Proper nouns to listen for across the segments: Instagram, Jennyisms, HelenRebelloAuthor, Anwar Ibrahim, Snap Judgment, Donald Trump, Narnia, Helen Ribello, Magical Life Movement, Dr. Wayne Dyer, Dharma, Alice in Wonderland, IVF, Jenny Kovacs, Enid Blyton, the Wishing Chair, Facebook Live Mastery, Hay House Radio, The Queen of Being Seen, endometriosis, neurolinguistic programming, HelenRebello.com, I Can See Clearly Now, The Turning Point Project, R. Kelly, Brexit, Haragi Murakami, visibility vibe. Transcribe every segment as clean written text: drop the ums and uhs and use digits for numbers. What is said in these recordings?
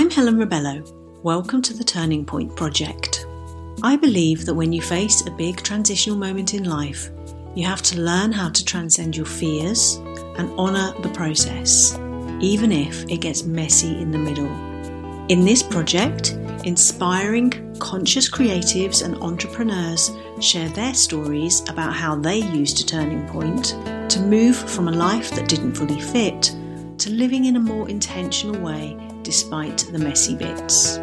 I'm Helen Ribello. Welcome to The Turning Point Project. I believe that when you face a big transitional moment in life, you have to learn how to transcend your fears and honour the process, even if it gets messy in the middle. In this project, inspiring, conscious creatives and entrepreneurs share their stories about how they used a turning point to move from a life that didn't fully fit to living in a more intentional way despite the messy bits.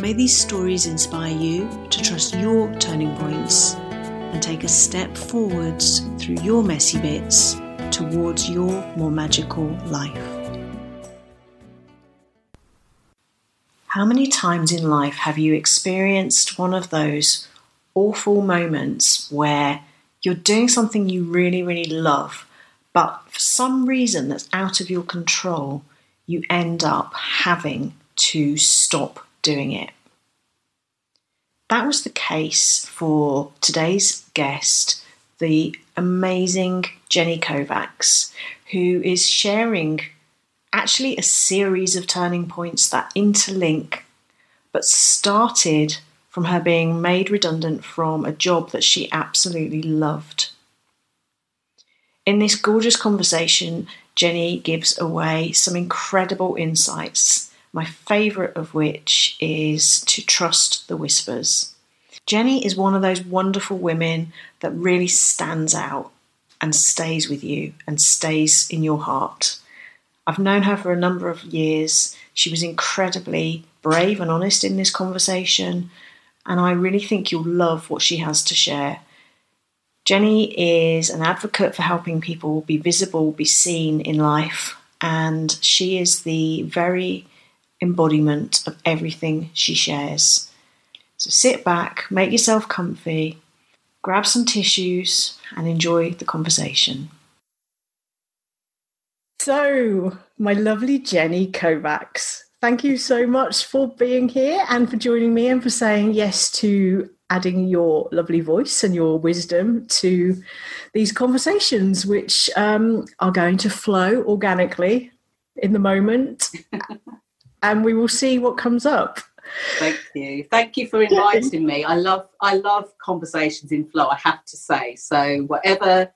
May these stories inspire you to trust your turning points and take a step forwards through your messy bits towards your more magical life. How many times in life have you experienced one of those awful moments where you're doing something you really, really love, but for some reason that's out of your control, you end up having to stop doing it? That was the case for today's guest, the amazing Jenny Kovacs, who is sharing actually a series of turning points that interlink, but started from her being made redundant from a job that she absolutely loved. In this gorgeous conversation, Jenny gives away some incredible insights, my favourite of which is to trust the whispers. Jenny is one of those wonderful women that really stands out and stays with you and stays in your heart. I've known her for a number of years. She was incredibly brave and honest in this conversation, and I really think you'll love what she has to share. Jenny is an advocate for helping people be visible, be seen in life, and she is the very embodiment of everything she shares. So sit back, make yourself comfy, grab some tissues, and enjoy the conversation. So, my lovely Jenny Kovacs, thank you so much for being here and for joining me and for saying yes to adding your lovely voice and your wisdom to these conversations, which are going to flow organically in the moment, and we will see what comes up. Thank you. Thank you for inviting me. I love conversations in flow, I have to say. So whatever...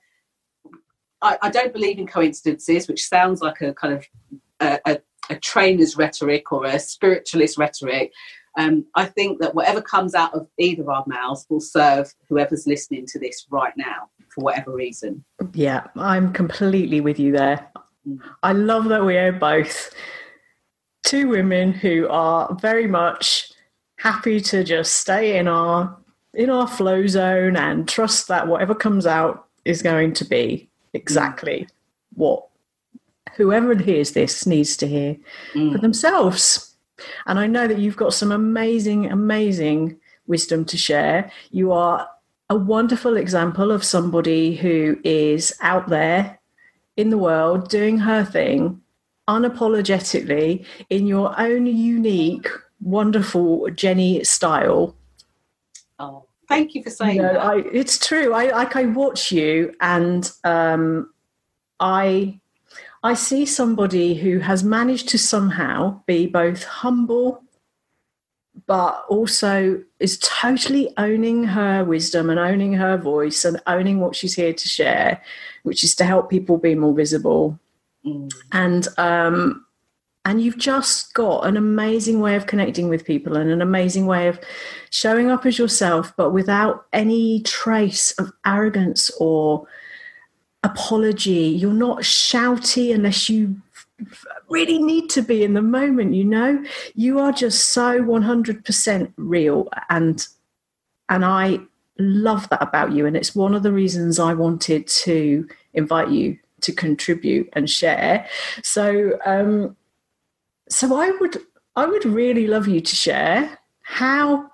I don't believe in coincidences, which sounds like a kind of a trainer's rhetoric or a spiritualist rhetoric. I think that whatever comes out of either of our mouths will serve whoever's listening to this right now for whatever reason. Yeah, I'm completely with you there. I love that we are both two women who are very much happy to just stay in our flow zone and trust that whatever comes out is going to be exactly what whoever hears this needs to hear for themselves. And I know that you've got some amazing wisdom to share. You are a wonderful example of somebody who is out there in the world doing her thing unapologetically in your own unique, wonderful Jenny style. Oh, thank you for saying that. It's true. I watch you and I see somebody who has managed to somehow be both humble but also is totally owning her wisdom and owning her voice and owning what she's here to share, which is to help people be more visible. And you've just got an amazing way of connecting with people and an amazing way of showing up as yourself, but without any trace of arrogance or apology. You're not shouty unless you really need to be in the moment, you know? You are just so 100% real, and I love that about you. And it's one of the reasons I wanted to invite you to contribute and share. So... So I would really love you to share how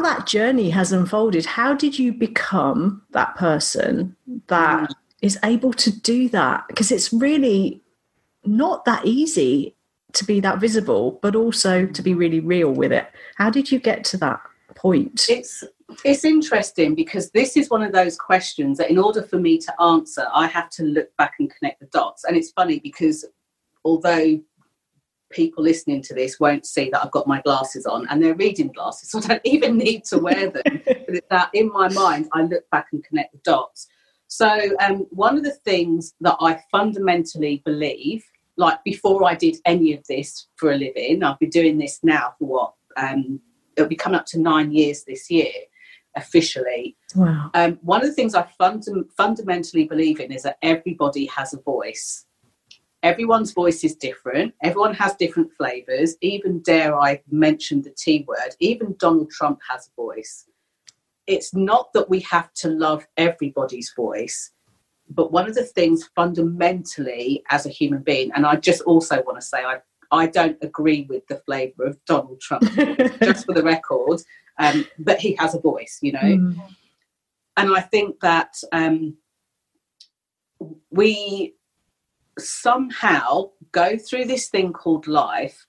that journey has unfolded. How did you become that person that is able to do that? Because it's really not that easy to be that visible, but also to be really real with it. How did you get to that point? It's interesting because this is one of those questions that in order for me to answer, I have to look back and connect the dots. And it's funny because although people listening to this won't see that I've got my glasses on, and they're reading glasses, so I don't even need to wear them. But it's that in my mind, I look back and connect the dots. So one of the things that I fundamentally believe, like before I did any of this for a living, I've been doing this now for what, it'll be coming up to 9 years this year, officially. Wow. One of the things I fundamentally believe in is that everybody has a voice. Everyone's voice is different. Everyone has different flavours. Even, dare I mention the T word, even Donald Trump has a voice. It's not that we have to love everybody's voice, but one of the things fundamentally as a human being, and I just also want to say I don't agree with the flavour of Donald Trump, just for the record, but he has a voice, you know. Mm. And I think that we somehow go through this thing called life,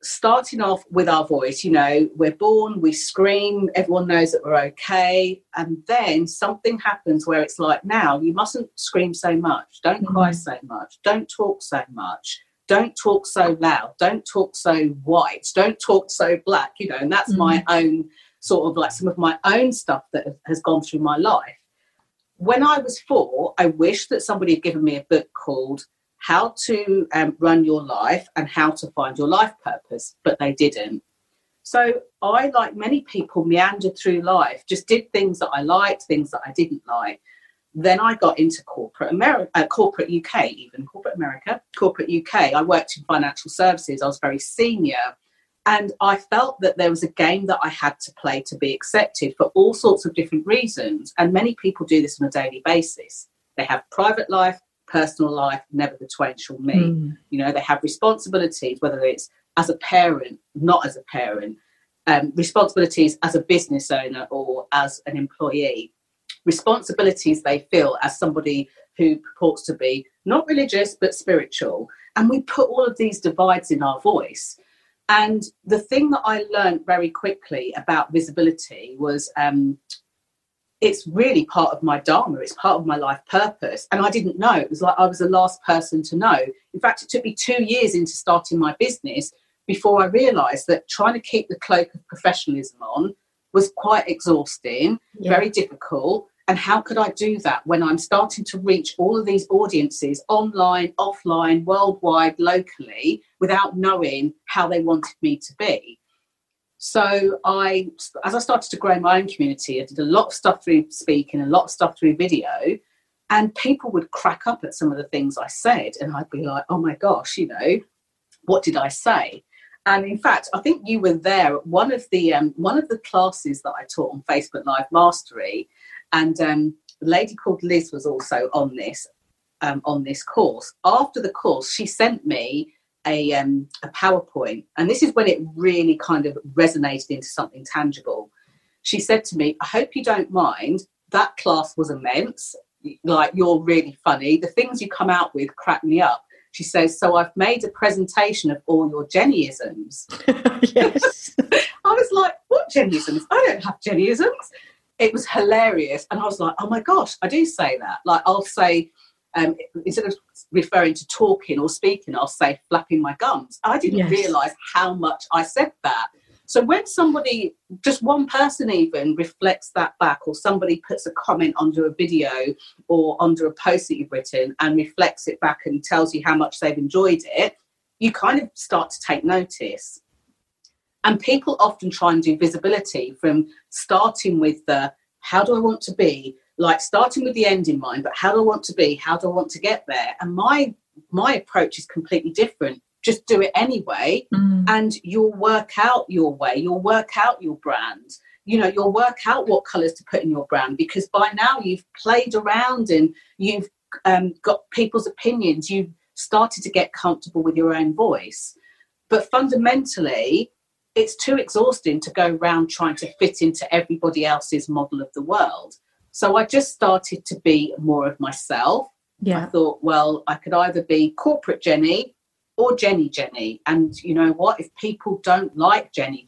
starting off with our voice. You know, we're born, we scream, everyone knows that we're okay, and then something happens where it's like, now you mustn't scream so much, don't cry so much, don't talk so much, don't talk so loud, don't talk so white, don't talk so black, you know. And that's my own sort of, like, some of my own stuff that has gone through my life. When I was 4, I wish that somebody had given me a book called How to Run Your Life and How to Find Your Life Purpose, but they didn't. So I, like many people, meandered through life, just did things that I liked, things that I didn't like. Then I got into corporate UK. I worked in financial services. I was very senior, and I felt that there was a game that I had to play to be accepted for all sorts of different reasons. And many people do this on a daily basis. They have private life, personal life, never the twain shall meet. You know, they have responsibilities, whether it's as a parent, not as a parent, responsibilities as a business owner or as an employee, responsibilities they feel as somebody who purports to be not religious but spiritual. And we put all of these divides in our voice. And the thing that I learned very quickly about visibility was it's really part of my Dharma. It's part of my life purpose. And I didn't know. It was like I was the last person to know. In fact, it took me 2 years into starting my business before I realised that trying to keep the cloak of professionalism on was quite exhausting, very difficult. And how could I do that when I'm starting to reach all of these audiences online, offline, worldwide, locally, without knowing how they wanted me to be? So as I started to grow my own community, I did a lot of stuff through speaking, a lot of stuff through video, and people would crack up at some of the things I said, and I'd be like, oh my gosh, you know, what did I say? And in fact, I think you were there at one of the classes that I taught on Facebook Live Mastery, and a lady called Liz was also on this course. After the course, she sent me a PowerPoint, and this is when it really kind of resonated into something tangible. She said to me, I hope you don't mind, that class was immense, like, you're really funny, the things you come out with crack me up. She says, so I've made a presentation of all your Jennyisms. Yes. I was like, what Jennyisms? I don't have Jennyisms. It was hilarious. And I was like, oh my gosh, I do say that. Like, I'll say, instead of referring to talking or speaking, I'll say flapping my gums. I didn't realise how much I said that. So when somebody, just one person even, reflects that back, or somebody puts a comment under a video or under a post that you've written and reflects it back and tells you how much they've enjoyed it, you kind of start to take notice. And people often try and do visibility from starting with the how do I want to be, like starting with the end in mind, but how do I want to be, how do I want to get there? And my approach is completely different. Just do it anyway, and you'll work out your way, you'll work out your brand, you know, you'll work out what colours to put in your brand, because by now you've played around and you've got people's opinions, you've started to get comfortable with your own voice. But fundamentally, it's too exhausting to go around trying to fit into everybody else's model of the world. So I just started to be more of myself. Yeah. I thought, well, I could either be corporate Jenny or Jenny. And you know what? If people don't like Jenny,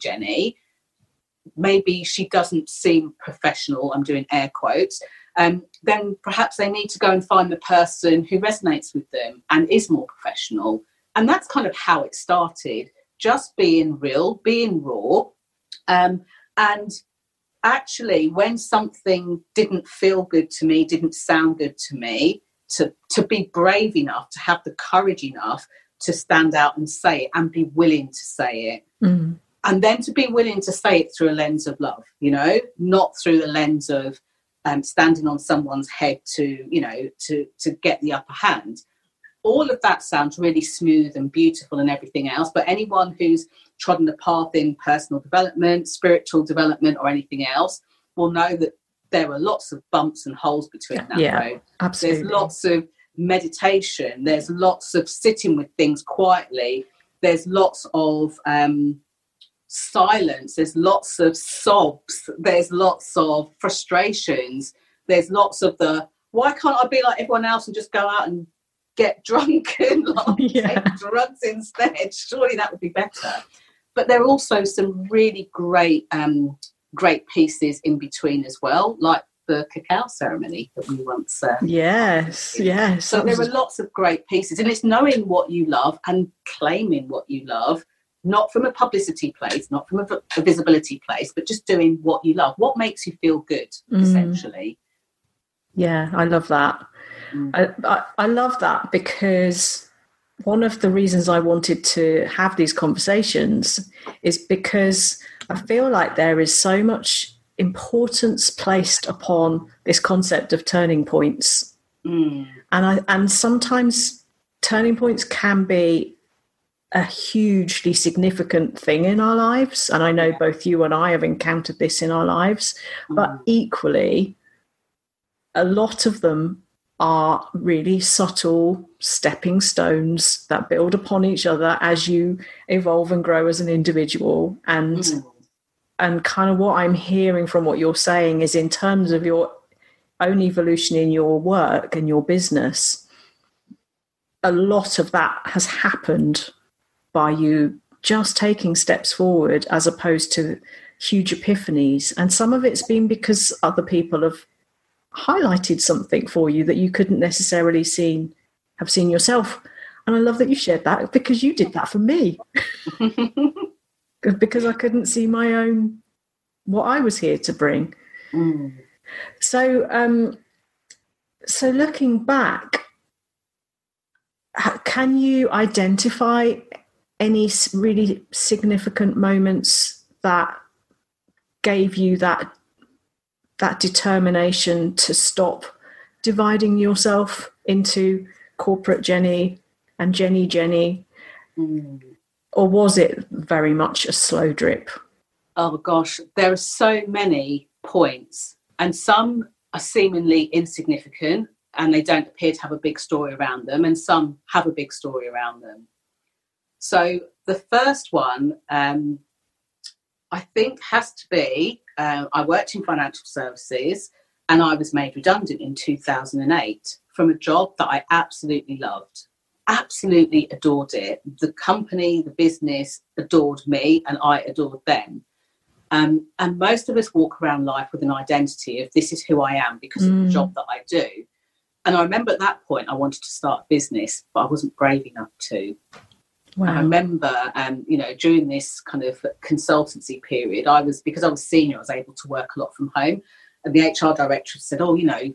maybe she doesn't seem professional, I'm doing air quotes, then perhaps they need to go and find the person who resonates with them and is more professional. And that's kind of how it started, just being real, being raw. And actually, when something didn't feel good to me, didn't sound good to me, to be brave enough, to have the courage enough to stand out and say it and be willing to say it. Mm-hmm. And then to be willing to say it through a lens of love, you know, not through the lens of standing on someone's head to, you know, to get the upper hand. All of that sounds really smooth and beautiful and everything else, but anyone who's trodden the path in personal development, spiritual development or anything else will know that there are lots of bumps and holes between that road. Absolutely. There's lots of meditation. There's lots of sitting with things quietly. There's lots of silence. There's lots of sobs. There's lots of frustrations. There's lots of the, why can't I be like everyone else and just go out and get drunk and like, take drugs instead? Surely that would be better. But there are also some really great great pieces in between as well, like the cacao ceremony that we once yes. So there are lots of great pieces, and it's knowing what you love and claiming what you love, not from a publicity place, not from a visibility place, but just doing what you love, what makes you feel good, essentially. Yeah, I love that. I love that, because one of the reasons I wanted to have these conversations is because I feel like there is so much importance placed upon this concept of turning points. And sometimes turning points can be a hugely significant thing in our lives. And I know both you and I have encountered this in our lives, but equally a lot of them are really subtle stepping stones that build upon each other as you evolve and grow as an individual. And and kind of what I'm hearing from what you're saying is, in terms of your own evolution in your work and your business, a lot of that has happened by you just taking steps forward as opposed to huge epiphanies. And some of it's been because other people have highlighted something for you that you couldn't necessarily have seen yourself. And I love that you shared that, because you did that for me. Because I couldn't see my own, what I was here to bring. So looking back, can you identify any really significant moments that gave you that determination to stop dividing yourself into corporate Jenny and Jenny? Or was it very much a slow drip? Oh, gosh, there are so many points, and some are seemingly insignificant and they don't appear to have a big story around them, and some have a big story around them. So the first one, I think, has to be, I worked in financial services and I was made redundant in 2008 from a job that I absolutely loved. Absolutely adored it. The company, the business adored me, and I adored them. And most of us walk around life with an identity of, this is who I am because of the job that I do. And I remember at that point I wanted to start a business, but I wasn't brave enough to. Wow. And I remember, during this kind of consultancy period, because I was senior, I was able to work a lot from home. And the HR director said,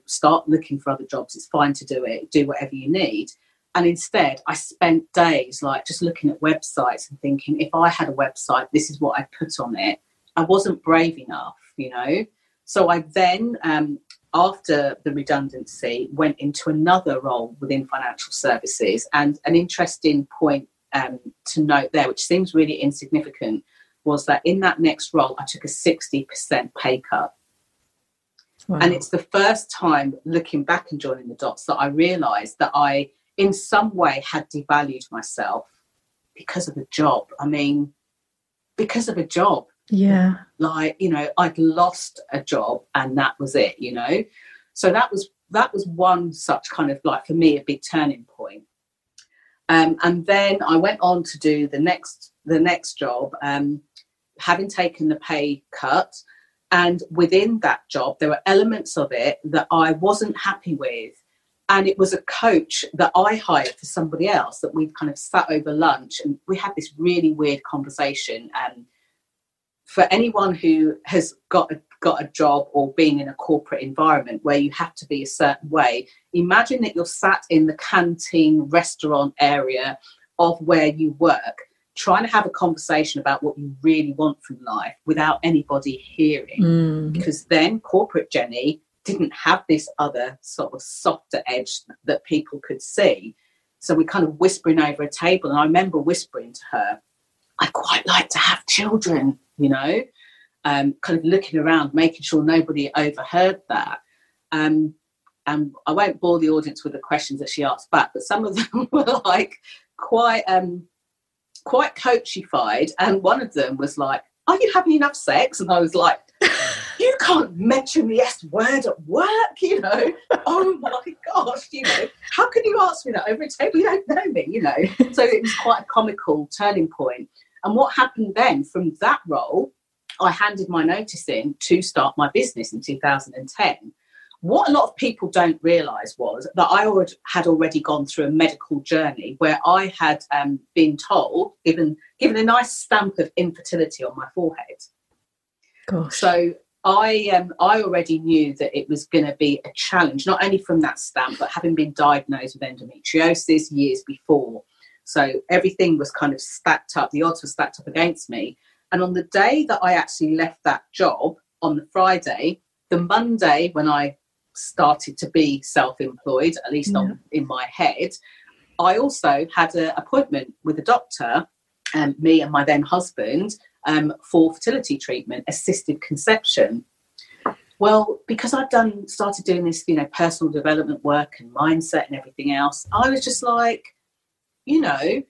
start looking for other jobs. It's fine to do it. Do whatever you need. And instead, I spent days just looking at websites and thinking, if I had a website, this is what I'd put on it. I wasn't brave enough, you know. So I then, after the redundancy, went into another role within financial services. And an interesting point to note there, which seems really insignificant, was that in that next role, I took a 60% pay cut. Wow. And it's the first time, looking back and joining the dots, that I realised that I, in some way, had devalued myself because of a job. I mean, because of a job. Yeah. I'd lost a job and that was it, you know. So that was one such kind of, for me, a big turning point. And then I went on to do the next job, having taken the pay cut. And within that job, there were elements of it that I wasn't happy with. And it was a coach that I hired for somebody else that we kind of sat over lunch and we had this really weird conversation. For anyone who has got a job or been in a corporate environment where you have to be a certain way, imagine that you're sat in the canteen restaurant area of where you work, trying to have a conversation about what you really want from life without anybody hearing. Because then corporate Jenny didn't have this other sort of softer edge that people could see. So we're kind of whispering over a table, and I remember whispering to her, I'd quite like to have children, you know, kind of looking around, making sure nobody overheard that. And I won't bore the audience with the questions that she asked back, but some of them were like quite coachified, and one of them was like, are you having enough sex? And I was like, you can't mention the S word at work, you know. Oh, my gosh, you know. How can you ask me that over a table? You don't know me, you know. So it was quite a comical turning point. And what happened then from that role, I handed my notice in to start my business in 2010. What a lot of people don't realise was that I had already gone through a medical journey where I had been told, given a nice stamp of infertility on my forehead. Gosh. So I already knew that it was going to be a challenge, not only from that stamp, but having been diagnosed with endometriosis years before. So everything was kind of stacked up. The odds were stacked up against me. And on the day that I actually left that job, on the Friday, the Monday when I started to be self-employed, at least in my head, I also had an appointment with a doctor, me and my then husband, for fertility treatment, assisted conception. Well, because I'd started doing this, you know, personal development work and mindset and everything else, I was just like, you know,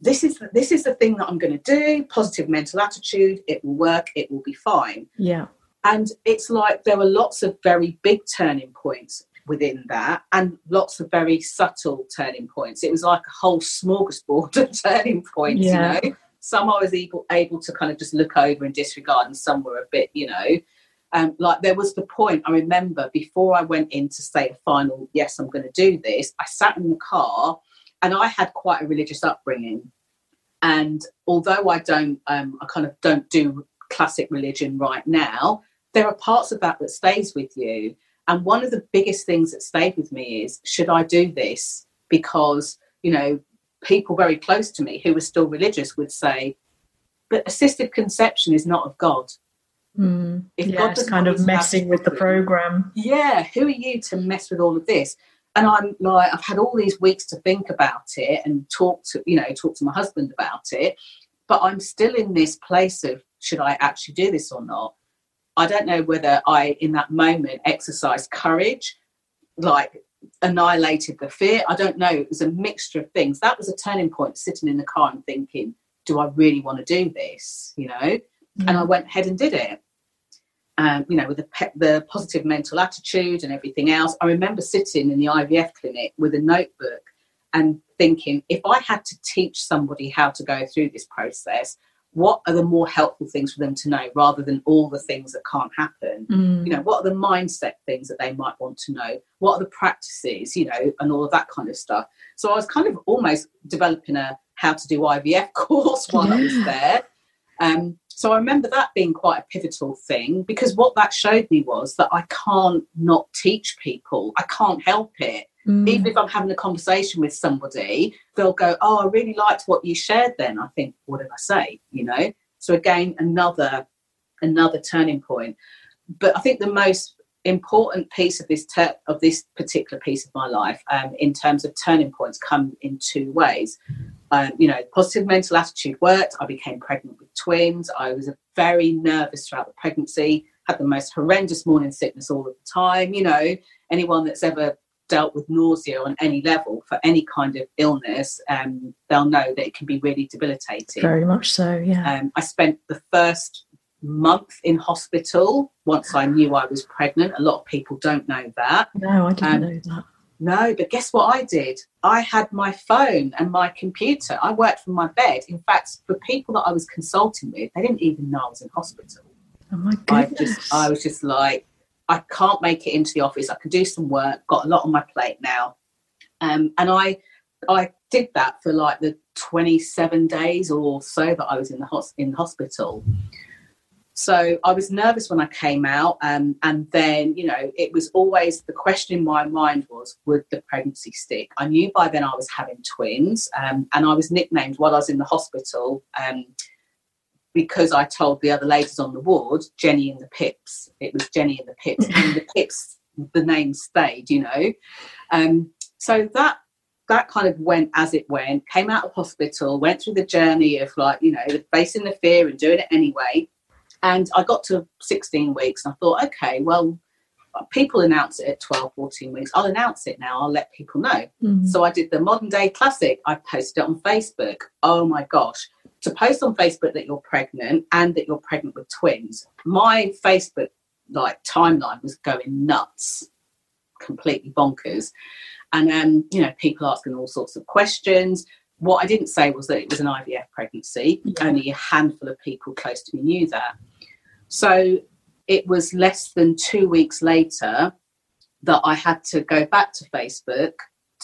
this is the thing that I'm going to do. Positive mental attitude. It will work. It will be fine. Yeah. And it's like there were lots of very big turning points within that and lots of very subtle turning points. It was like a whole smorgasbord of turning points, you know. Some I was able to kind of just look over and disregard, and some were a bit, you know. Like there was the point, I remember, before I went in to say a final, yes, I'm going to do this, I sat in the car and I had quite a religious upbringing. And although I kind of don't do classic religion right now, there are parts of that stays with you. And one of the biggest things that stayed with me is, should I do this? Because, you know, people very close to me who were still religious would say, but assisted conception is not of God. If God does kind of messing with the program. Yeah, who are you to mess with all of this? And I'm like, I've had all these weeks to think about it and talk to my husband about it, but I'm still in this place of, should I actually do this or not? I don't know whether I, in that moment, exercised courage, like annihilated the fear. I don't know. It was a mixture of things. That was a turning point, sitting in the car and thinking, do I really want to do this? You know, and I went ahead and did it. You know, with the positive mental attitude and everything else. I remember sitting in the IVF clinic with a notebook and thinking, if I had to teach somebody how to go through this process, what are the more helpful things for them to know rather than all the things that can't happen? You know, what are the mindset things that they might want to know? What are the practices, you know, and all of that kind of stuff? So I was kind of almost developing a how to do IVF course while I was there. So I remember that being quite a pivotal thing, because what that showed me was that I can't not teach people. I can't help it. Even if I'm having a conversation with somebody, they'll go, oh, I really liked what you shared then. I think, what did I say? You know? So again, another turning point. But I think the most important piece of this particular piece of my life, in terms of turning points, come in two ways. You know, positive mental attitude worked. I became pregnant with twins. I was very nervous throughout the pregnancy, had the most horrendous morning sickness all of the time. You know, anyone that's ever dealt with nausea on any level for any kind of illness, they'll know that it can be really debilitating. Very much so, yeah. I spent the first month in hospital once I knew I was pregnant. A lot of people don't know that. No, I didn't know that. No, but guess what I did? I had my phone and my computer. I worked from my bed. In fact, for people that I was consulting with, they didn't even know I was in hospital. Oh, my goodness. I was just like, I can't make it into the office. I can do some work, got a lot on my plate now. And I did that for like the 27 days or so that I was in the hospital. So I was nervous when I came out, and then, you know, it was always the question in my mind was, would the pregnancy stick? I knew by then I was having twins, and I was nicknamed while I was in the hospital, because I told the other ladies on the ward, Jenny and the Pips. It was Jenny and the Pips, and the Pips, the name stayed, you know. So that kind of went as it went, came out of hospital, went through the journey of, like, you know, facing the fear and doing it anyway. And I got to 16 weeks and I thought, okay, well, people announce it at 12, 14 weeks. I'll announce it now. I'll let people know. Mm-hmm. So I did the modern day classic. I posted it on Facebook. Oh my gosh. To post on Facebook that you're pregnant and that you're pregnant with twins. My Facebook timeline was going nuts, completely bonkers. And then, you know, people asking all sorts of questions. What I didn't say was that it was an IVF pregnancy. Yeah. Only a handful of people close to me knew that. So it was less than 2 weeks later that I had to go back to Facebook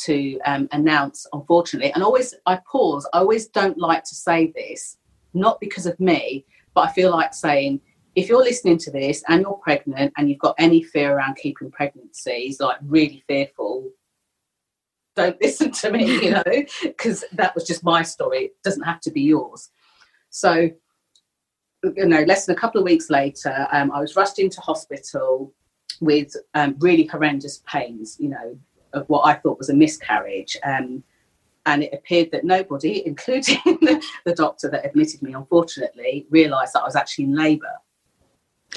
to announce, unfortunately, and always I pause. I always don't like to say this, not because of me, but I feel like saying, if you're listening to this and you're pregnant and you've got any fear around keeping pregnancies, like really fearful, don't listen to me, you know, because that was just my story. It doesn't have to be yours. So, you know, less than a couple of weeks later, I was rushed into hospital with really horrendous pains, you know, of what I thought was a miscarriage. And it appeared that nobody, including the doctor that admitted me, unfortunately, realised that I was actually in labour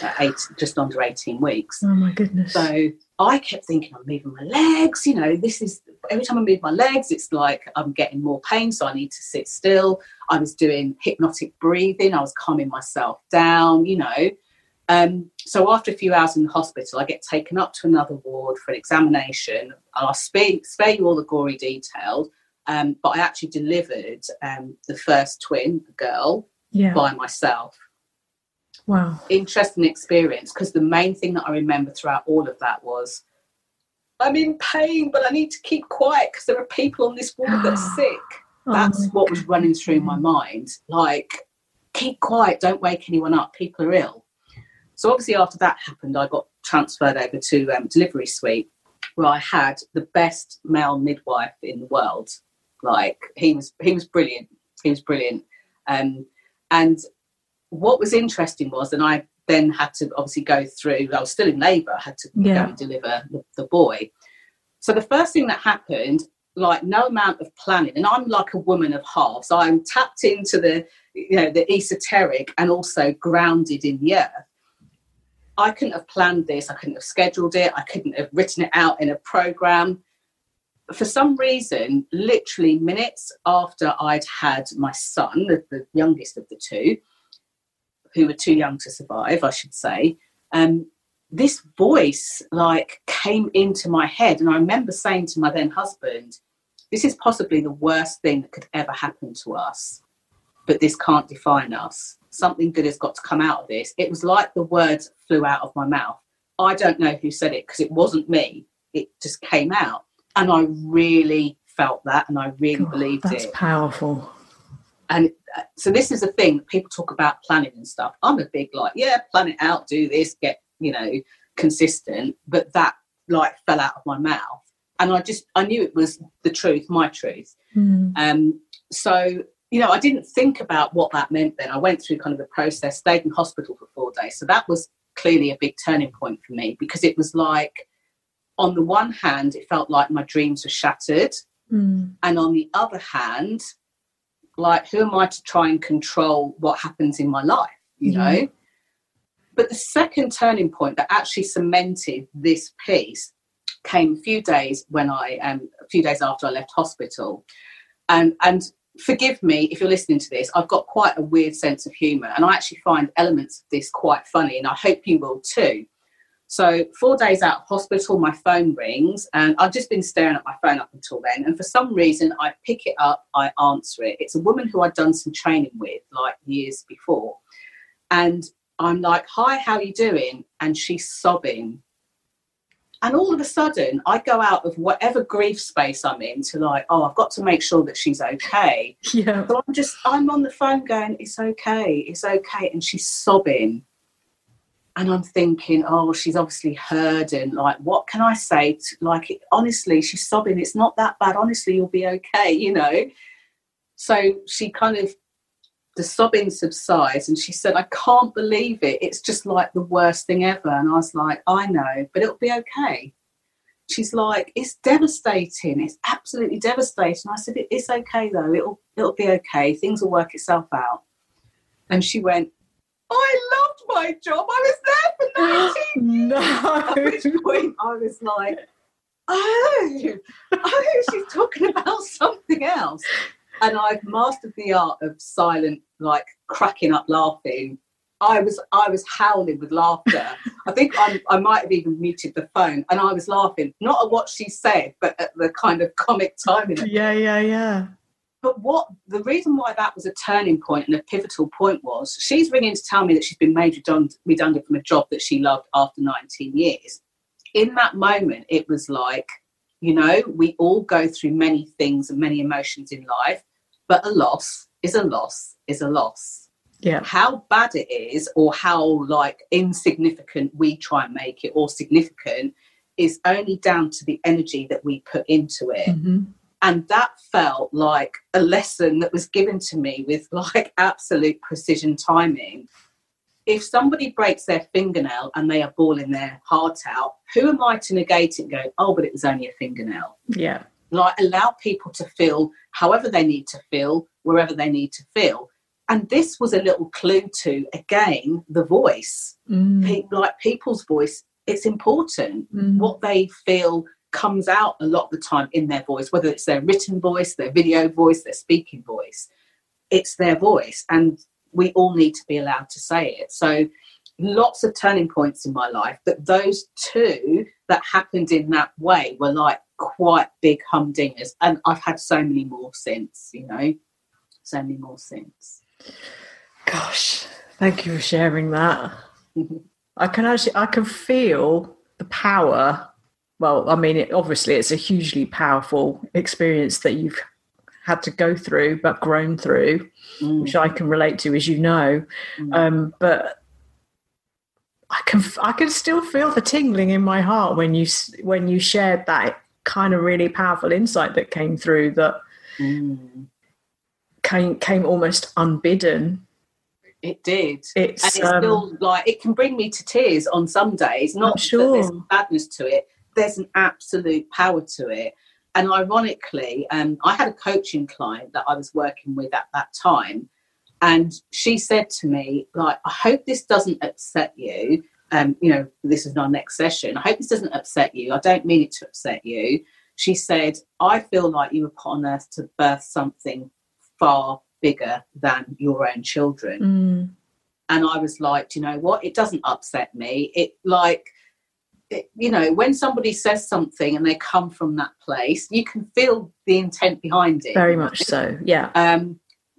at just under 18 weeks. Oh, my goodness. So I kept thinking, I'm moving my legs, you know, this is, every time I move my legs, it's like I'm getting more pain, so I need to sit still. I was doing hypnotic breathing. I was calming myself down, you know. So after a few hours in the hospital, I get taken up to another ward for an examination. I'll spare you all the gory details, but I actually delivered the first twin, the girl, by myself. Wow. Interesting experience, because the main thing that I remember throughout all of that was, I'm in pain, but I need to keep quiet because there are people on this ward that are sick. That's what was running through my mind. Like, keep quiet, don't wake anyone up, people are ill. So obviously after that happened, I got transferred over to delivery suite, where I had the best male midwife in the world. Like, he was brilliant. He was brilliant. And what was interesting was, and I then had to obviously go through, I was still in labour, I had to go and deliver the boy. So the first thing that happened, like, no amount of planning, and I'm like a woman of halves, so I'm tapped into the, you know, the esoteric and also grounded in the earth. I couldn't have planned this. I couldn't have scheduled it. I couldn't have written it out in a program. For some reason, literally minutes after I'd had my son, the youngest of the two, who were too young to survive, I should say, this voice, like, came into my head. And I remember saying to my then husband, this is possibly the worst thing that could ever happen to us, but this can't define us. Something good has got to come out of this. It was like the words flew out of my mouth. I don't know who said it, because it wasn't me. It just came out. And I really felt that, and I really believed it. That's powerful. And so this is the thing that people talk about planning and stuff. I'm a big, like, plan it out, do this, get, you know, consistent. But that, like, fell out of my mouth. And I knew it was the truth, my truth. Mm. So, you know, I didn't think about what that meant then. I went through kind of the process, stayed in hospital for 4 days. So that was clearly a big turning point for me, because it was like, on the one hand, it felt like my dreams were shattered. Mm. And on the other hand, like, who am I to try and control what happens in my life, you know? But the second turning point that actually cemented this piece came a few days after I left hospital. And forgive me if you're listening to this, I've got quite a weird sense of humour, and I actually find elements of this quite funny, and I hope you will too. So 4 days out of hospital, my phone rings, and I've just been staring at my phone up until then, and for some reason I pick it up, I answer it. It's a woman who I'd done some training with, like, years before, and I'm like, hi, how are you doing? And she's sobbing. And all of a sudden, I go out of whatever grief space I'm in to like, oh, I've got to make sure that she's okay. Yeah. So I'm on the phone going, it's okay, it's okay. And she's sobbing. And I'm thinking, oh, she's obviously hurting. Like, what can I say? Honestly, she's sobbing. It's not that bad. Honestly, you'll be okay, you know. So she kind of, the sobbing subsides, and she said, I can't believe it. It's just like the worst thing ever. And I was like, I know, but it'll be okay. She's like, it's devastating. It's absolutely devastating. I said, it's okay, though. It'll be okay. Things will work itself out. And she went, I loved my job. I was there for 19 years. No. At which point I was like, oh, she's talking about something else. And I've mastered the art of silent, like, cracking up laughing. I was howling with laughter. I think I might have even muted the phone, and I was laughing, not at what she said, but at the kind of comic timing. Yeah. But the reason why that was a turning point and a pivotal point was she's ringing to tell me that she's been made redundant from a job that she loved after 19 years. In that moment, it was like, you know, we all go through many things and many emotions in life. But a loss is a loss is a loss. Yeah. How bad it is, or how like insignificant we try and make it, or significant, is only down to the energy that we put into it. Mm-hmm. And that felt like a lesson that was given to me with like absolute precision timing. If somebody breaks their fingernail and they are bawling their heart out, who am I to negate it and go, oh, but it was only a fingernail? Yeah. Like, allow people to feel however they need to feel, wherever they need to feel. And this was a little clue to, again, the voice. People's voice, it's important. What they feel comes out a lot of the time in their voice, whether it's their written voice, their video voice, their speaking voice. It's their voice, and we all need to be allowed to say it. So lots of turning points in my life, but those two that happened in that way were like quite big humdingers, and I've had so many more since, you know, so many more since. Gosh, thank you for sharing that. I can feel the power. Well, I mean, obviously it's a hugely powerful experience that you've had to go through but grown through, which I can relate to, as you know. But I can still feel the tingling in my heart when you shared that kind of really powerful insight that came through, that came almost unbidden. It did. It's still like, it can bring me to tears on some days. Not sure that there's badness to it. There's an absolute power to it. And ironically, I had a coaching client that I was working with at that time, and she said to me, like, I hope this doesn't upset you. You know, this is our next session. I hope this doesn't upset you. I don't mean it to upset you. She said, I feel like you were put on earth to birth something far bigger than your own children. And I was like, do you know what? It doesn't upset me. You know, when somebody says something and they come from that place, you can feel the intent behind it. Very much so, yeah.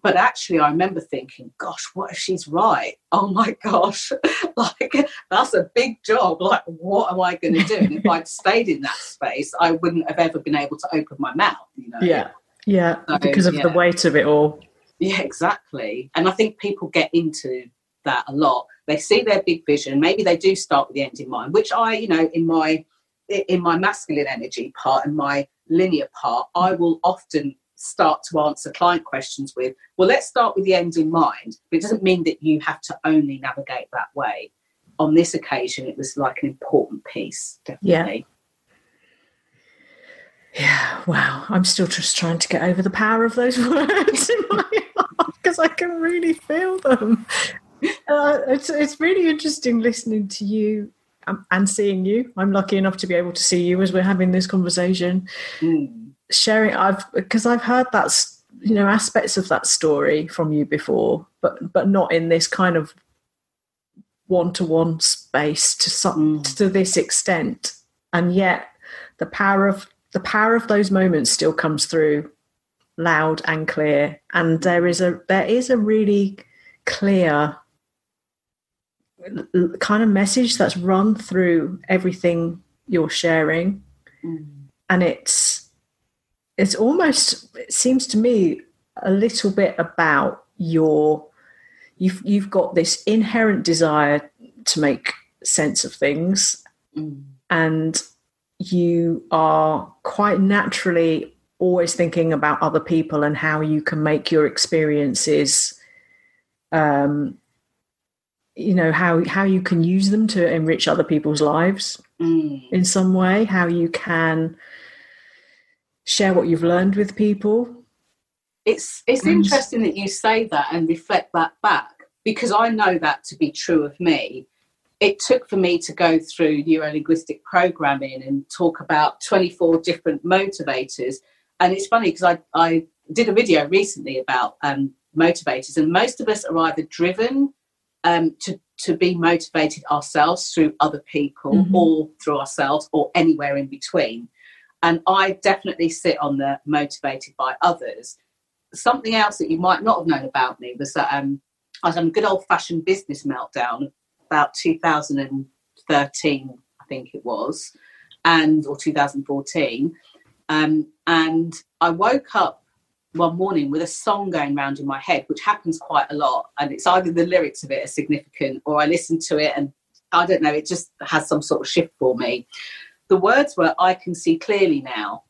But actually, I remember thinking, gosh, what if she's right? Oh, my gosh, like, that's a big job. Like, what am I going to do? And if I'd stayed in that space, I wouldn't have ever been able to open my mouth, you know. Yeah, so, because of the weight of it all. Yeah, exactly. And I think people get into that a lot. They see their big vision. Maybe they do start with the end in mind, which I, you know, in my masculine energy part and my linear part, I will often start to answer client questions with, well, let's start with the end in mind. But it doesn't mean that you have to only navigate that way. On this occasion, it was like an important piece, definitely. Yeah, wow. I'm still just trying to get over the power of those words in my heart, because I can really feel them. It's really interesting listening to you and seeing you. I'm lucky enough to be able to see you as we're having this conversation. Sharing, because I've heard that, you know, aspects of that story from you before, but not in this kind of one-to-one space to this extent. And yet, the power of those moments still comes through loud and clear. And there is a really clear kind of message that's run through everything you're sharing. Mm. And it's almost, it seems to me, a little bit about your, you've got this inherent desire to make sense of things, mm. and you are quite naturally always thinking about other people and how you can make your experiences, you know, how you can use them to enrich other people's lives mm. in some way, how you can share what you've learned with people. It's interesting that you say that and reflect that back, because I know that to be true of me. It took for me to go through neurolinguistic programming and talk about 24 different motivators. And it's funny because I did a video recently about motivators, and most of us are either driven to be motivated ourselves through other people mm-hmm. or through ourselves or anywhere in between. And I definitely sit on the motivated by others. Something else that you might not have known about me was that I was on a good old-fashioned business meltdown about 2013, I think it was, or 2014. And I woke up one morning with a song going round in my head, which happens quite a lot. And it's either the lyrics of it are significant, or I listen to it and I don't know, it just has some sort of shift for me. The words were, "I can see clearly now."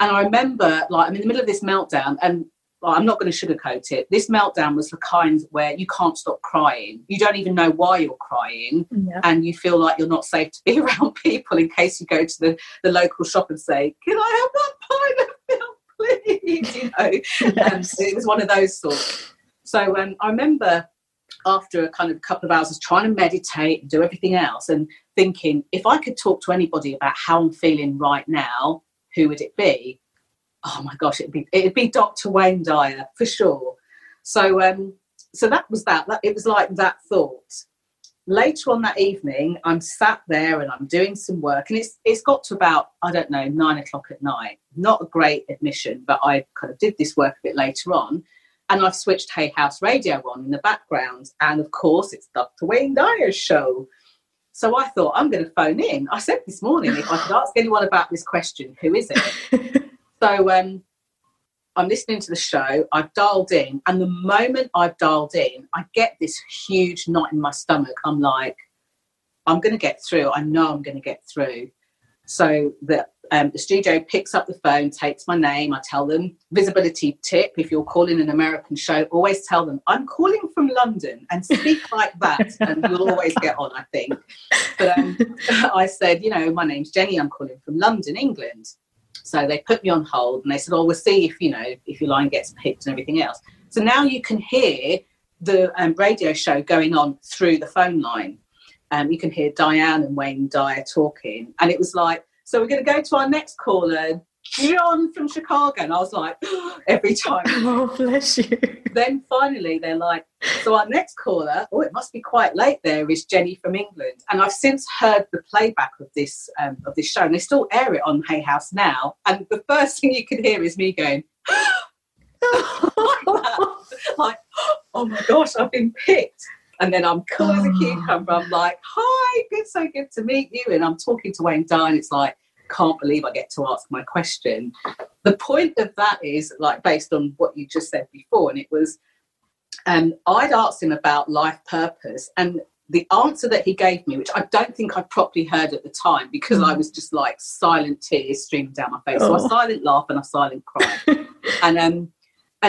And I remember, like, I'm in the middle of this meltdown, and well, I'm not going to sugarcoat it. This meltdown was the kind where you can't stop crying. You don't even know why you're crying, yeah. and you feel like you're not safe to be around people in case you go to the local shop and say, "Can I have that pint of milk, please?" You know, yes. It was one of those sorts. So I remember after a kind of couple of hours, I was trying to meditate and do everything else, and thinking, if I could talk to anybody about how I'm feeling right now, who would it be? Oh my gosh, it'd be Dr. Wayne Dyer for sure. So so that was that. It was like that thought. Later on that evening, I'm sat there and I'm doing some work, and it's got to about, I don't know, 9 o'clock at night. Not a great admission, but I kind of did this work a bit later on, and I've switched Hay House Radio on in the background, and of course it's Dr. Wayne Dyer's show. So I thought, I'm going to phone in. I said this morning, if I could ask anyone about this question, who is it? So I'm listening to the show. I've dialed in. And the moment I've dialed in, I get this huge knot in my stomach. I'm like, I'm going to get through. I know I'm going to get through. So the studio picks up the phone, takes my name. I tell them, visibility tip, if you're calling an American show, always tell them, I'm calling from London, and speak like that and you'll always get on, I think. But I said, you know, my name's Jenny, I'm calling from London, England. So they put me on hold and they said, oh, we'll see if, you know, if your line gets picked and everything else. So now you can hear the radio show going on through the phone line. You can hear Diane and Wayne Dyer talking. And it was like, so we're going to go to our next caller, John from Chicago. And I was like, every time. Oh, bless you. Then finally they're like, so our next caller, oh, it must be quite late there, is Jenny from England. And I've since heard the playback of this show. And they still air it on Hay House now. And the first thing you can hear is me going, like, oh, my gosh, I've been picked. And then I'm cool as a cucumber. I'm like, hi, good, so good to meet you. And I'm talking to Wayne Dyer, and it's like, can't believe I get to ask my question. The point of that is, like, based on what you just said before, and it was, I'd asked him about life purpose, and the answer that he gave me, which I don't think I properly heard at the time, because I was just like silent tears streaming down my face. Oh. So I silent laugh and I silent cry. And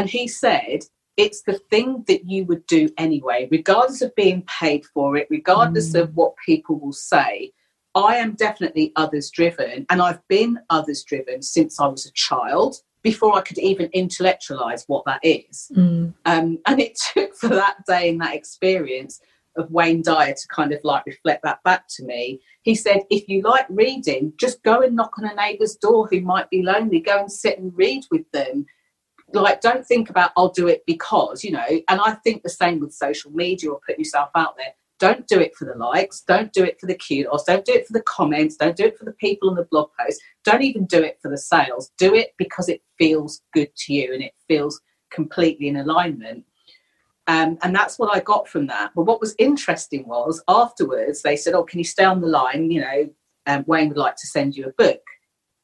he said, it's the thing that you would do anyway, regardless of being paid for it, regardless of what people will say. I am definitely others-driven, and I've been others-driven since I was a child, before I could even intellectualise what that is. And it took for that day and that experience of Wayne Dyer to kind of like reflect that back to me. He said, if you like reading, just go and knock on a neighbour's door who might be lonely. Go and sit and read with them. Like, don't think about, I'll do it because, you know. And I think the same with social media or putting yourself out there. Don't do it for the likes. Don't do it for the kudos. Don't do it for the comments. Don't do it for the people on the blog post. Don't even do it for the sales. Do it because it feels good to you and it feels completely in alignment. And that's what I got from that. But what was interesting was afterwards they said, oh, can you stay on the line? You know, Wayne would like to send you a book.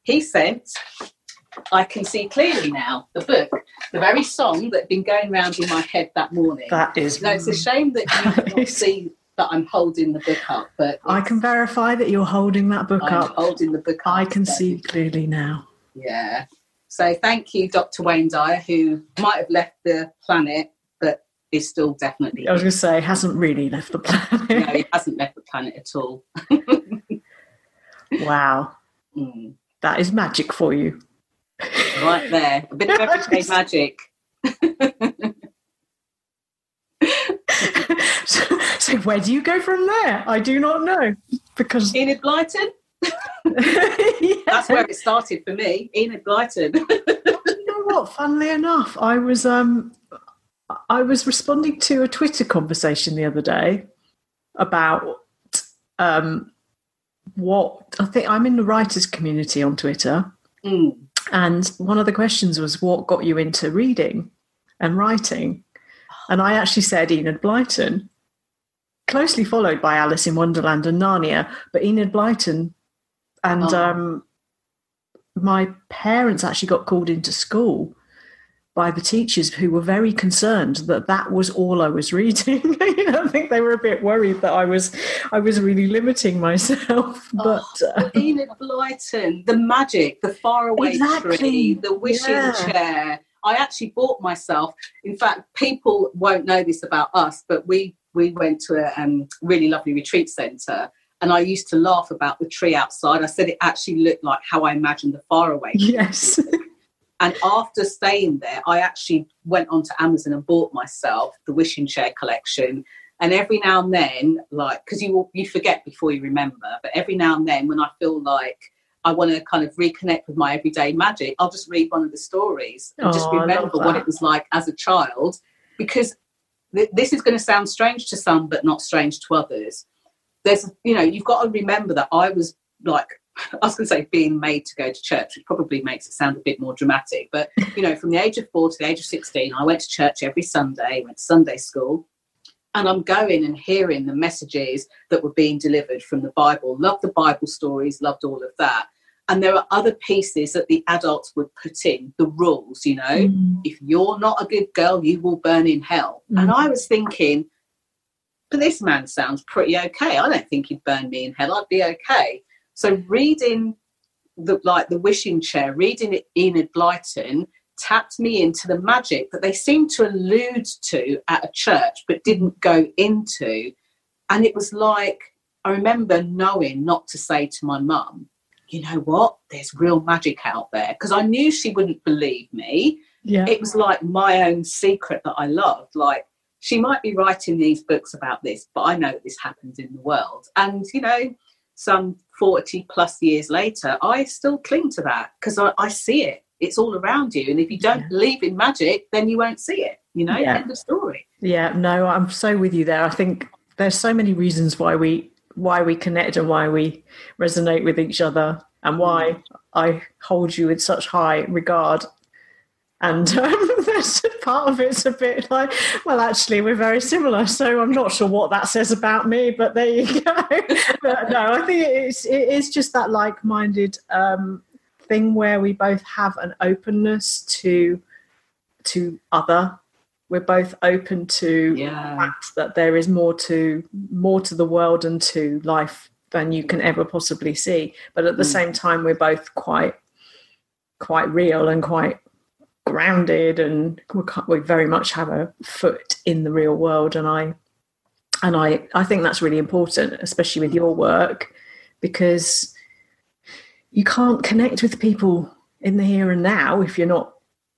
He sent I Can See Clearly Now, the book, the very song that had been going round in my head that morning. That is... You know, it's a shame that you cannot see that I'm holding the book up. But I can verify that you're holding that book up. I'm holding the book up. I can see clearly now. Yeah. So thank you, Dr. Wayne Dyer, who might have left the planet, but is still definitely... I was going to say, hasn't really left the planet. No, he hasn't left the planet at all. Wow. Mm. That is magic for you. Right there. A bit of everyday magic. So where do you go from there? I do not know. Because Enid Blyton? Yes. That's where it started for me, Enid Blyton. You know what? Funnily enough, I was responding to a Twitter conversation the other day about what I think I'm in the writers community on Twitter. Mm. And one of the questions was, what got you into reading and writing? And I actually said Enid Blyton, closely followed by Alice in Wonderland and Narnia, but Enid Blyton. And my parents actually got called into school by the teachers who were very concerned that that was all I was reading. You know, I think they were a bit worried that I was really limiting myself. But Enid Blyton, the magic, the faraway tree, the wishing chair. I actually bought myself. In fact, people won't know this about us, but we went to a really lovely retreat centre. And I used to laugh about the tree outside. I said it actually looked like how I imagined the faraway tree. Yes. And after staying there, I actually went onto Amazon and bought myself the Wishing Chair collection. And every now and then, like, because you forget before you remember, but every now and then when I feel like I want to kind of reconnect with my everyday magic, I'll just read one of the stories and just remember what it was like as a child. Because this is going to sound strange to some, but not strange to others. There's, you know, you've got to remember that I was like, I was going to say being made to go to church, which probably makes it sound a bit more dramatic. But, you know, from the age of 4 to the age of 16, I went to church every Sunday, went to Sunday school. And I'm going and hearing the messages that were being delivered from the Bible. Loved the Bible stories, loved all of that. And there are other pieces that the adults would put in, the rules, you know. Mm. If you're not a good girl, you will burn in hell. Mm. And I was thinking, but this man sounds pretty okay. I don't think he'd burn me in hell. I'd be okay. So reading the Wishing Chair, reading Enid Blyton, tapped me into the magic that they seemed to allude to at a church but didn't go into. And it was like, I remember knowing not to say to my mum, you know what, there's real magic out there. Because I knew she wouldn't believe me. Yeah. It was like my own secret that I loved. Like, she might be writing these books about this, but I know this happens in the world. And, you know, some 40 plus years later, I still cling to that because I see it. It's all around you. And if you don't believe in magic, then you won't see it, you know, end of story. Yeah, no, I'm so with you there. I think there's so many reasons why we connect and why we resonate with each other and why I hold you in such high regard. And part of it's a bit like, well, actually, we're very similar, so I'm not sure what that says about me, but there you go. But no, I think it is just that like-minded thing where we both have an openness to other. We're both open to the fact that there is more to the world and to life than you can ever possibly see. But at the same time, we're both quite real and quite grounded, and we very much have a foot in the real world. And I think that's really important, especially with your work, because you can't connect with people in the here and now if you're not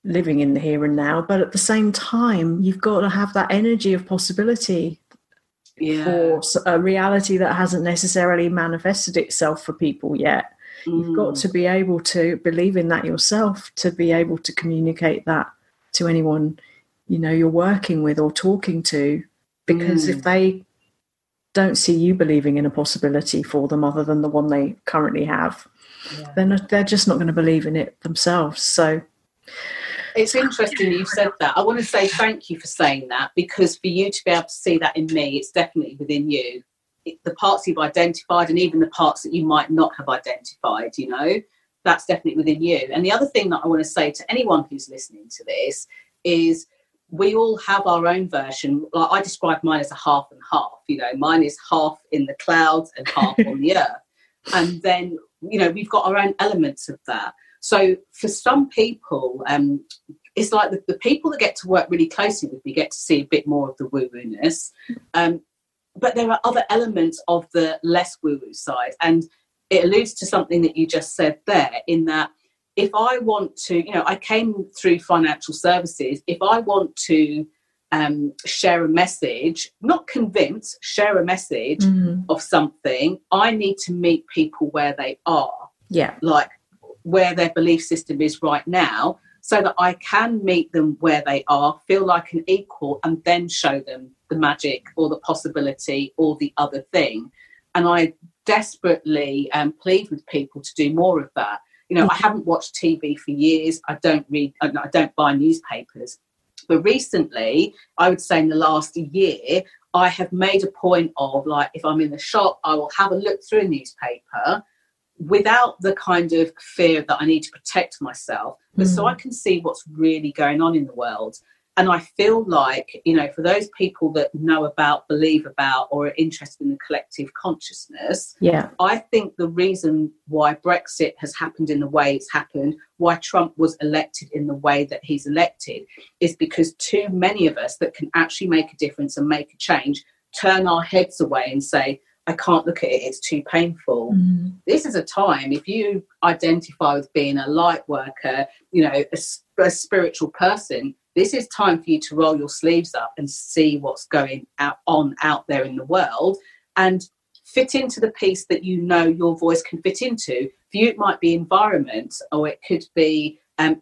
living in the here and now. But at the same time, you've got to have that energy of possibility for a reality that hasn't necessarily manifested itself for people yet. You've got to be able to believe in that yourself, to be able to communicate that to anyone, you know, you're working with or talking to, because if they don't see you believing in a possibility for them other than the one they currently have, then they're just not going to believe in it themselves. So it's interesting you've said that. I want to say thank you for saying that, because for you to be able to see that in me, it's definitely within you. the parts you've identified and even the parts that you might not have identified, you know, that's definitely within you. And the other thing that I want to say to anyone who's listening to this is we all have our own version. Like I describe mine as a half and half, you know, mine is half in the clouds and half on the earth. And then, you know, we've got our own elements of that. So for some people, it's like the people that get to work really closely with me get to see a bit more of the woo-woo-ness. But there are other elements of the less woo-woo side. And it alludes to something that you just said there, in that if I want to, you know, I came through financial services, if I want to share a message, not convince, share a message of something, I need to meet people where they are. Yeah. Like where their belief system is right now, so that I can meet them where they are, feel like an equal, and then show them the magic or the possibility or the other thing. And I desperately plead with people to do more of that. You know, I haven't watched TV for years. I don't read, I don't buy newspapers. But recently, I would say in the last year, I have made a point of, like, if I'm in the shop, I will have a look through a newspaper without the kind of fear that I need to protect myself, but so I can see what's really going on in the world. And I feel like, you know, for those people that know about, believe about, or are interested in the collective consciousness, I think the reason why Brexit has happened in the way it's happened, why Trump was elected in the way that he's elected, is because too many of us that can actually make a difference and make a change turn our heads away and say, I can't look at it, it's too painful. This is a time, if you identify with being a light worker, you know, a spiritual person, this is time for you to roll your sleeves up and see what's going on out there in the world and fit into the piece that you know your voice can fit into. For you, it might be environment, or it could be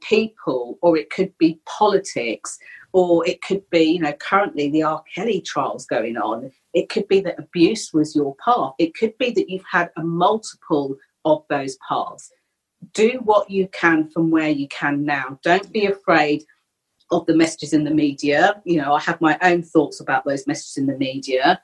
people, or it could be politics, or it could be, you know, currently the R. Kelly trials going on. It could be that abuse was your path. It could be that you've had a multiple of those paths. Do what you can from where you can now. Don't be afraid of the messages in the media. You know, I have my own thoughts about those messages in the media.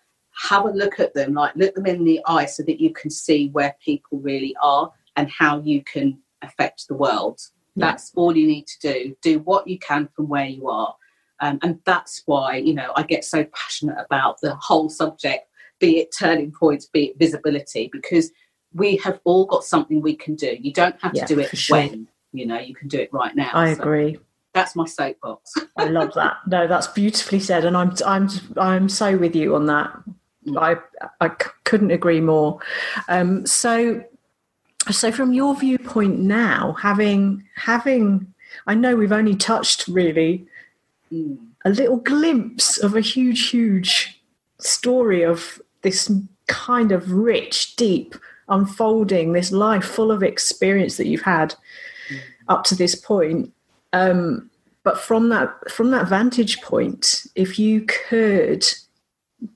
Have a look at them, like look them in the eye so that you can see where people really are and how you can affect the world. That's all you need to do. Do what you can from where you are. And that's why, you know, I get so passionate about the whole subject, be it turning points, be it visibility, because we have all got something we can do. You don't have to do it when, you know, you can do it right now. I agree. That's my soapbox. I love that. No, that's beautifully said. And I'm so with you on that. I couldn't agree more. So from your viewpoint now, having, I know we've only touched really a little glimpse of a huge, huge story of this kind of rich, deep unfolding, this life full of experience that you've had up to this point. But from that vantage point, if you could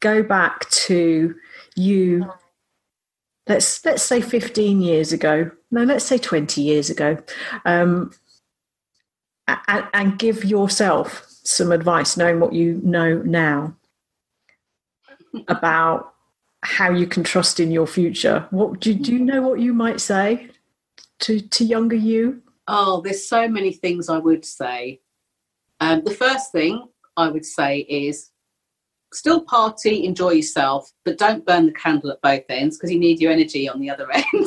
go back to you, let's say 15 years ago, no, let's say 20 years ago, and give yourself some advice, knowing what you know now about how you can trust in your future, what do you know what you might say to younger you? Oh, there's so many things I would say. The first thing I would say is still party, enjoy yourself, but don't burn the candle at both ends, because you need your energy on the other end.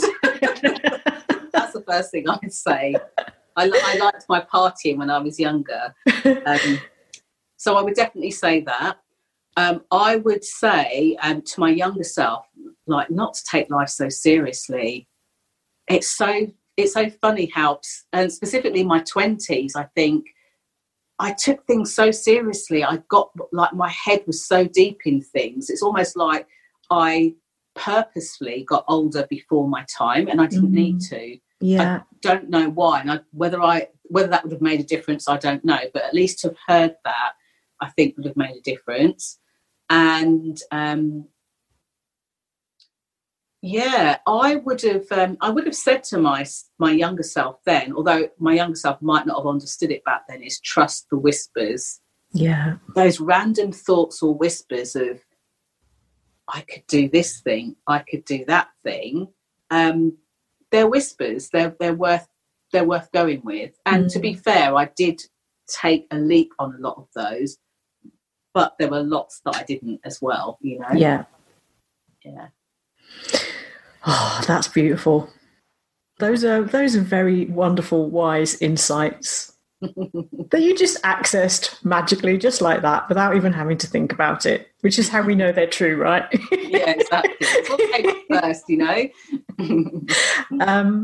That's the first thing I would say. I liked my partying when I was younger. So I would definitely say that. I would say to my younger self, like, not to take life so seriously. It's so funny how, and specifically in my 20s, I think I took things so seriously. I got, like, my head was so deep in things. It's almost like I purposefully got older before my time, and I didn't need to. Yeah. I don't know why, and whether that would have made a difference, I don't know, but at least to have heard that, I think, would have made a difference. And I would have said to my younger self then, although my younger self might not have understood it back then, is trust the whispers. Yeah, those random thoughts or whispers of, I could do this thing, I could do that thing. They're whispers. They're worth going with. And to be fair, I did take a leap on a lot of those, but there were lots that I didn't as well, you know? Yeah. Oh, that's beautiful. Those are very wonderful, wise insights that you just accessed magically, just like that, without even having to think about it, which is how we know they're true, right? Yeah, exactly. It's what came first, you know?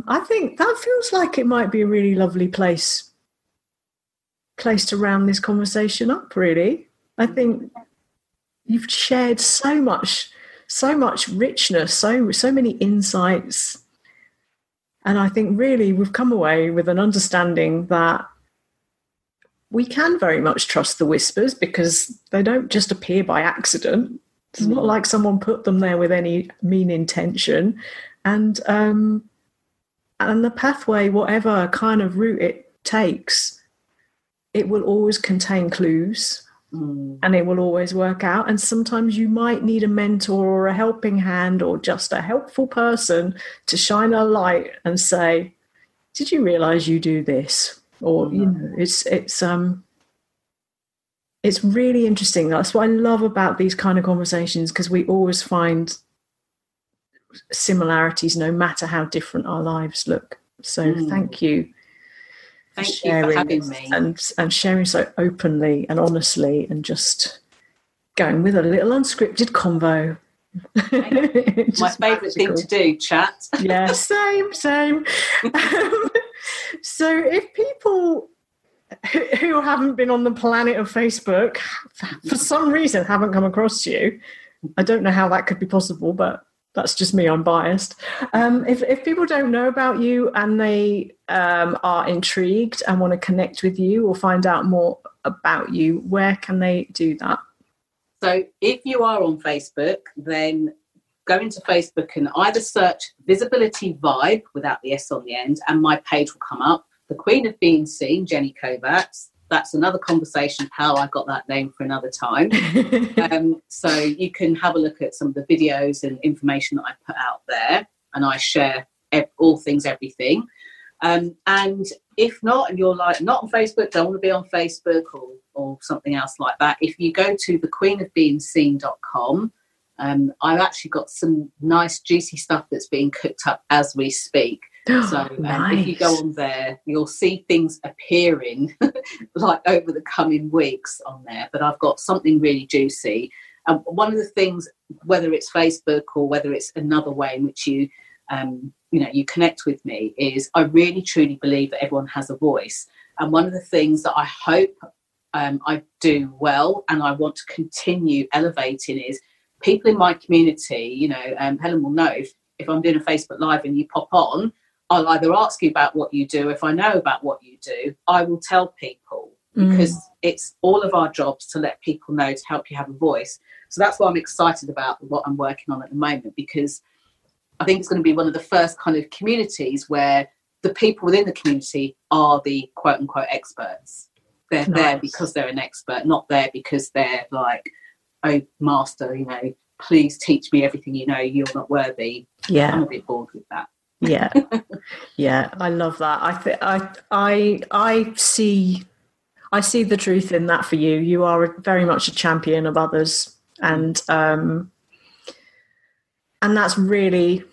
I think that feels like it might be a really lovely place to round this conversation up, really. I think you've shared so much richness, so many insights. And I think really we've come away with an understanding that we can very much trust the whispers because they don't just appear by accident. It's not like someone put them there with any mean intention. And the pathway, whatever kind of route it takes, it will always contain clues and it will always work out. And sometimes you might need a mentor or a helping hand or just a helpful person to shine a light and say, did you realise you do this? Or, you know, it's really interesting. That's what I love about these kind of conversations, because we always find similarities no matter how different our lives look. So thank you. Thank you for having me. And sharing so openly and honestly and just going with a little unscripted convo. My favourite thing to do, chat. Yeah, same. So if people who haven't been on the planet of Facebook for some reason haven't come across you, I don't know how that could be possible, but that's just me, I'm biased. If people don't know about you and they are intrigued and want to connect with you or find out more about you, where can they do that? So if you are on Facebook, then go into Facebook and either search Visibility Vibe, without the S on the end, and my page will come up. The Queen of Being Seen, Jenny Kovacs. That's another conversation, how I got that name for another time. So you can have a look at some of the videos and information that I put out there, and I share all things, everything. And if not, and you're like, not on Facebook, don't want to be on Facebook or something else like that, if you go to thequeenofbeingseen.com, I've actually got some nice juicy stuff that's being cooked up as we speak. So nice. If you go on there, you'll see things appearing like over the coming weeks on there. But I've got something really juicy. And one of the things, whether it's Facebook or whether it's another way in which you, you connect with me, is I really truly believe that everyone has a voice. And one of the things that I hope I do well, and I want to continue elevating, is people in my community. You know, Helen will know if I'm doing a Facebook Live and you pop on, I'll either ask you about what you do. If I know about what you do, I will tell people, because it's all of our jobs to let people know, to help you have a voice. So that's why I'm excited about what I'm working on at the moment, because I think it's going to be one of the first kind of communities where the people within the community are the quote unquote experts. They're there because they're an expert, not there because they're like, oh, master, you know, please teach me everything you know, you're not worthy. Yeah. I'm a bit bored with that. Yeah. Yeah, I love that. I see the truth in that for you. You are very much a champion of others, and that's really,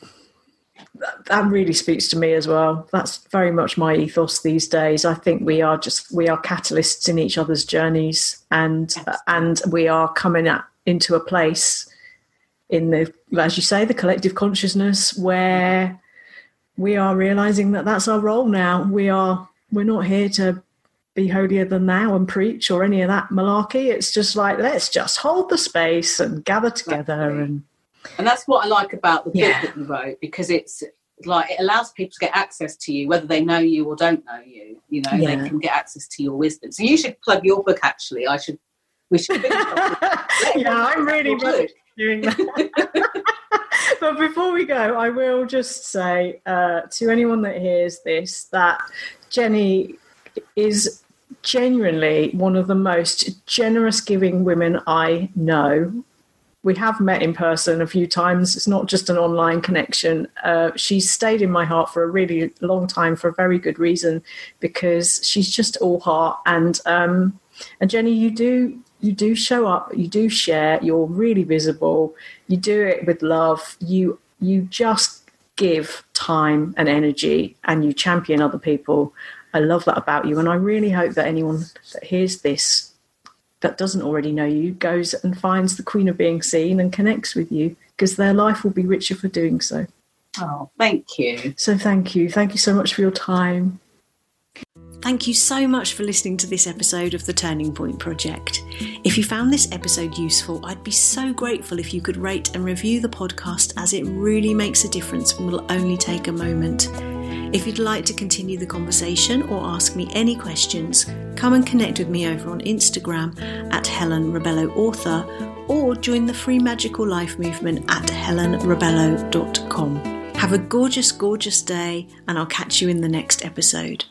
that really speaks to me as well. That's very much my ethos these days. I think we are catalysts in each other's journeys, and we are into a place in the, as you say, the collective consciousness, where we are realizing that that's our role now. We're not here to be holier than thou and preach or any of that malarkey. It's just like, let's just hold the space and gather together. Exactly. And that's what I like about the book that you wrote, because it's like, it allows people to get access to you, whether they know you or don't know you, you know, they can get access to your wisdom. So you should plug your book, actually. We should finish off. Yeah, I'm really good doing that. But before we go, I will just say to anyone that hears this that Jenny is genuinely one of the most generous giving women I know. We have met in person a few times. It's not just an online connection. She stayed in my heart for a really long time for a very good reason, because she's just all heart. And Jenny, you do show up, you do share, you're really visible, you do it with love, you just give time and energy, and you champion other people. I love that about you, and I really hope that anyone that hears this that doesn't already know you goes and finds the Queen of Being Seen and connects with you, because their life will be richer for doing so. Oh, thank you. So thank you. Thank you so much for your time. Thank you so much for listening to this episode of The Turning Point Project. If you found this episode useful, I'd be so grateful if you could rate and review the podcast, as it really makes a difference and will only take a moment. If you'd like to continue the conversation or ask me any questions, come and connect with me over on Instagram at HelenRebelloAuthor, or join the free Magical Life Movement at HelenRebello.com. Have a gorgeous, gorgeous day, and I'll catch you in the next episode.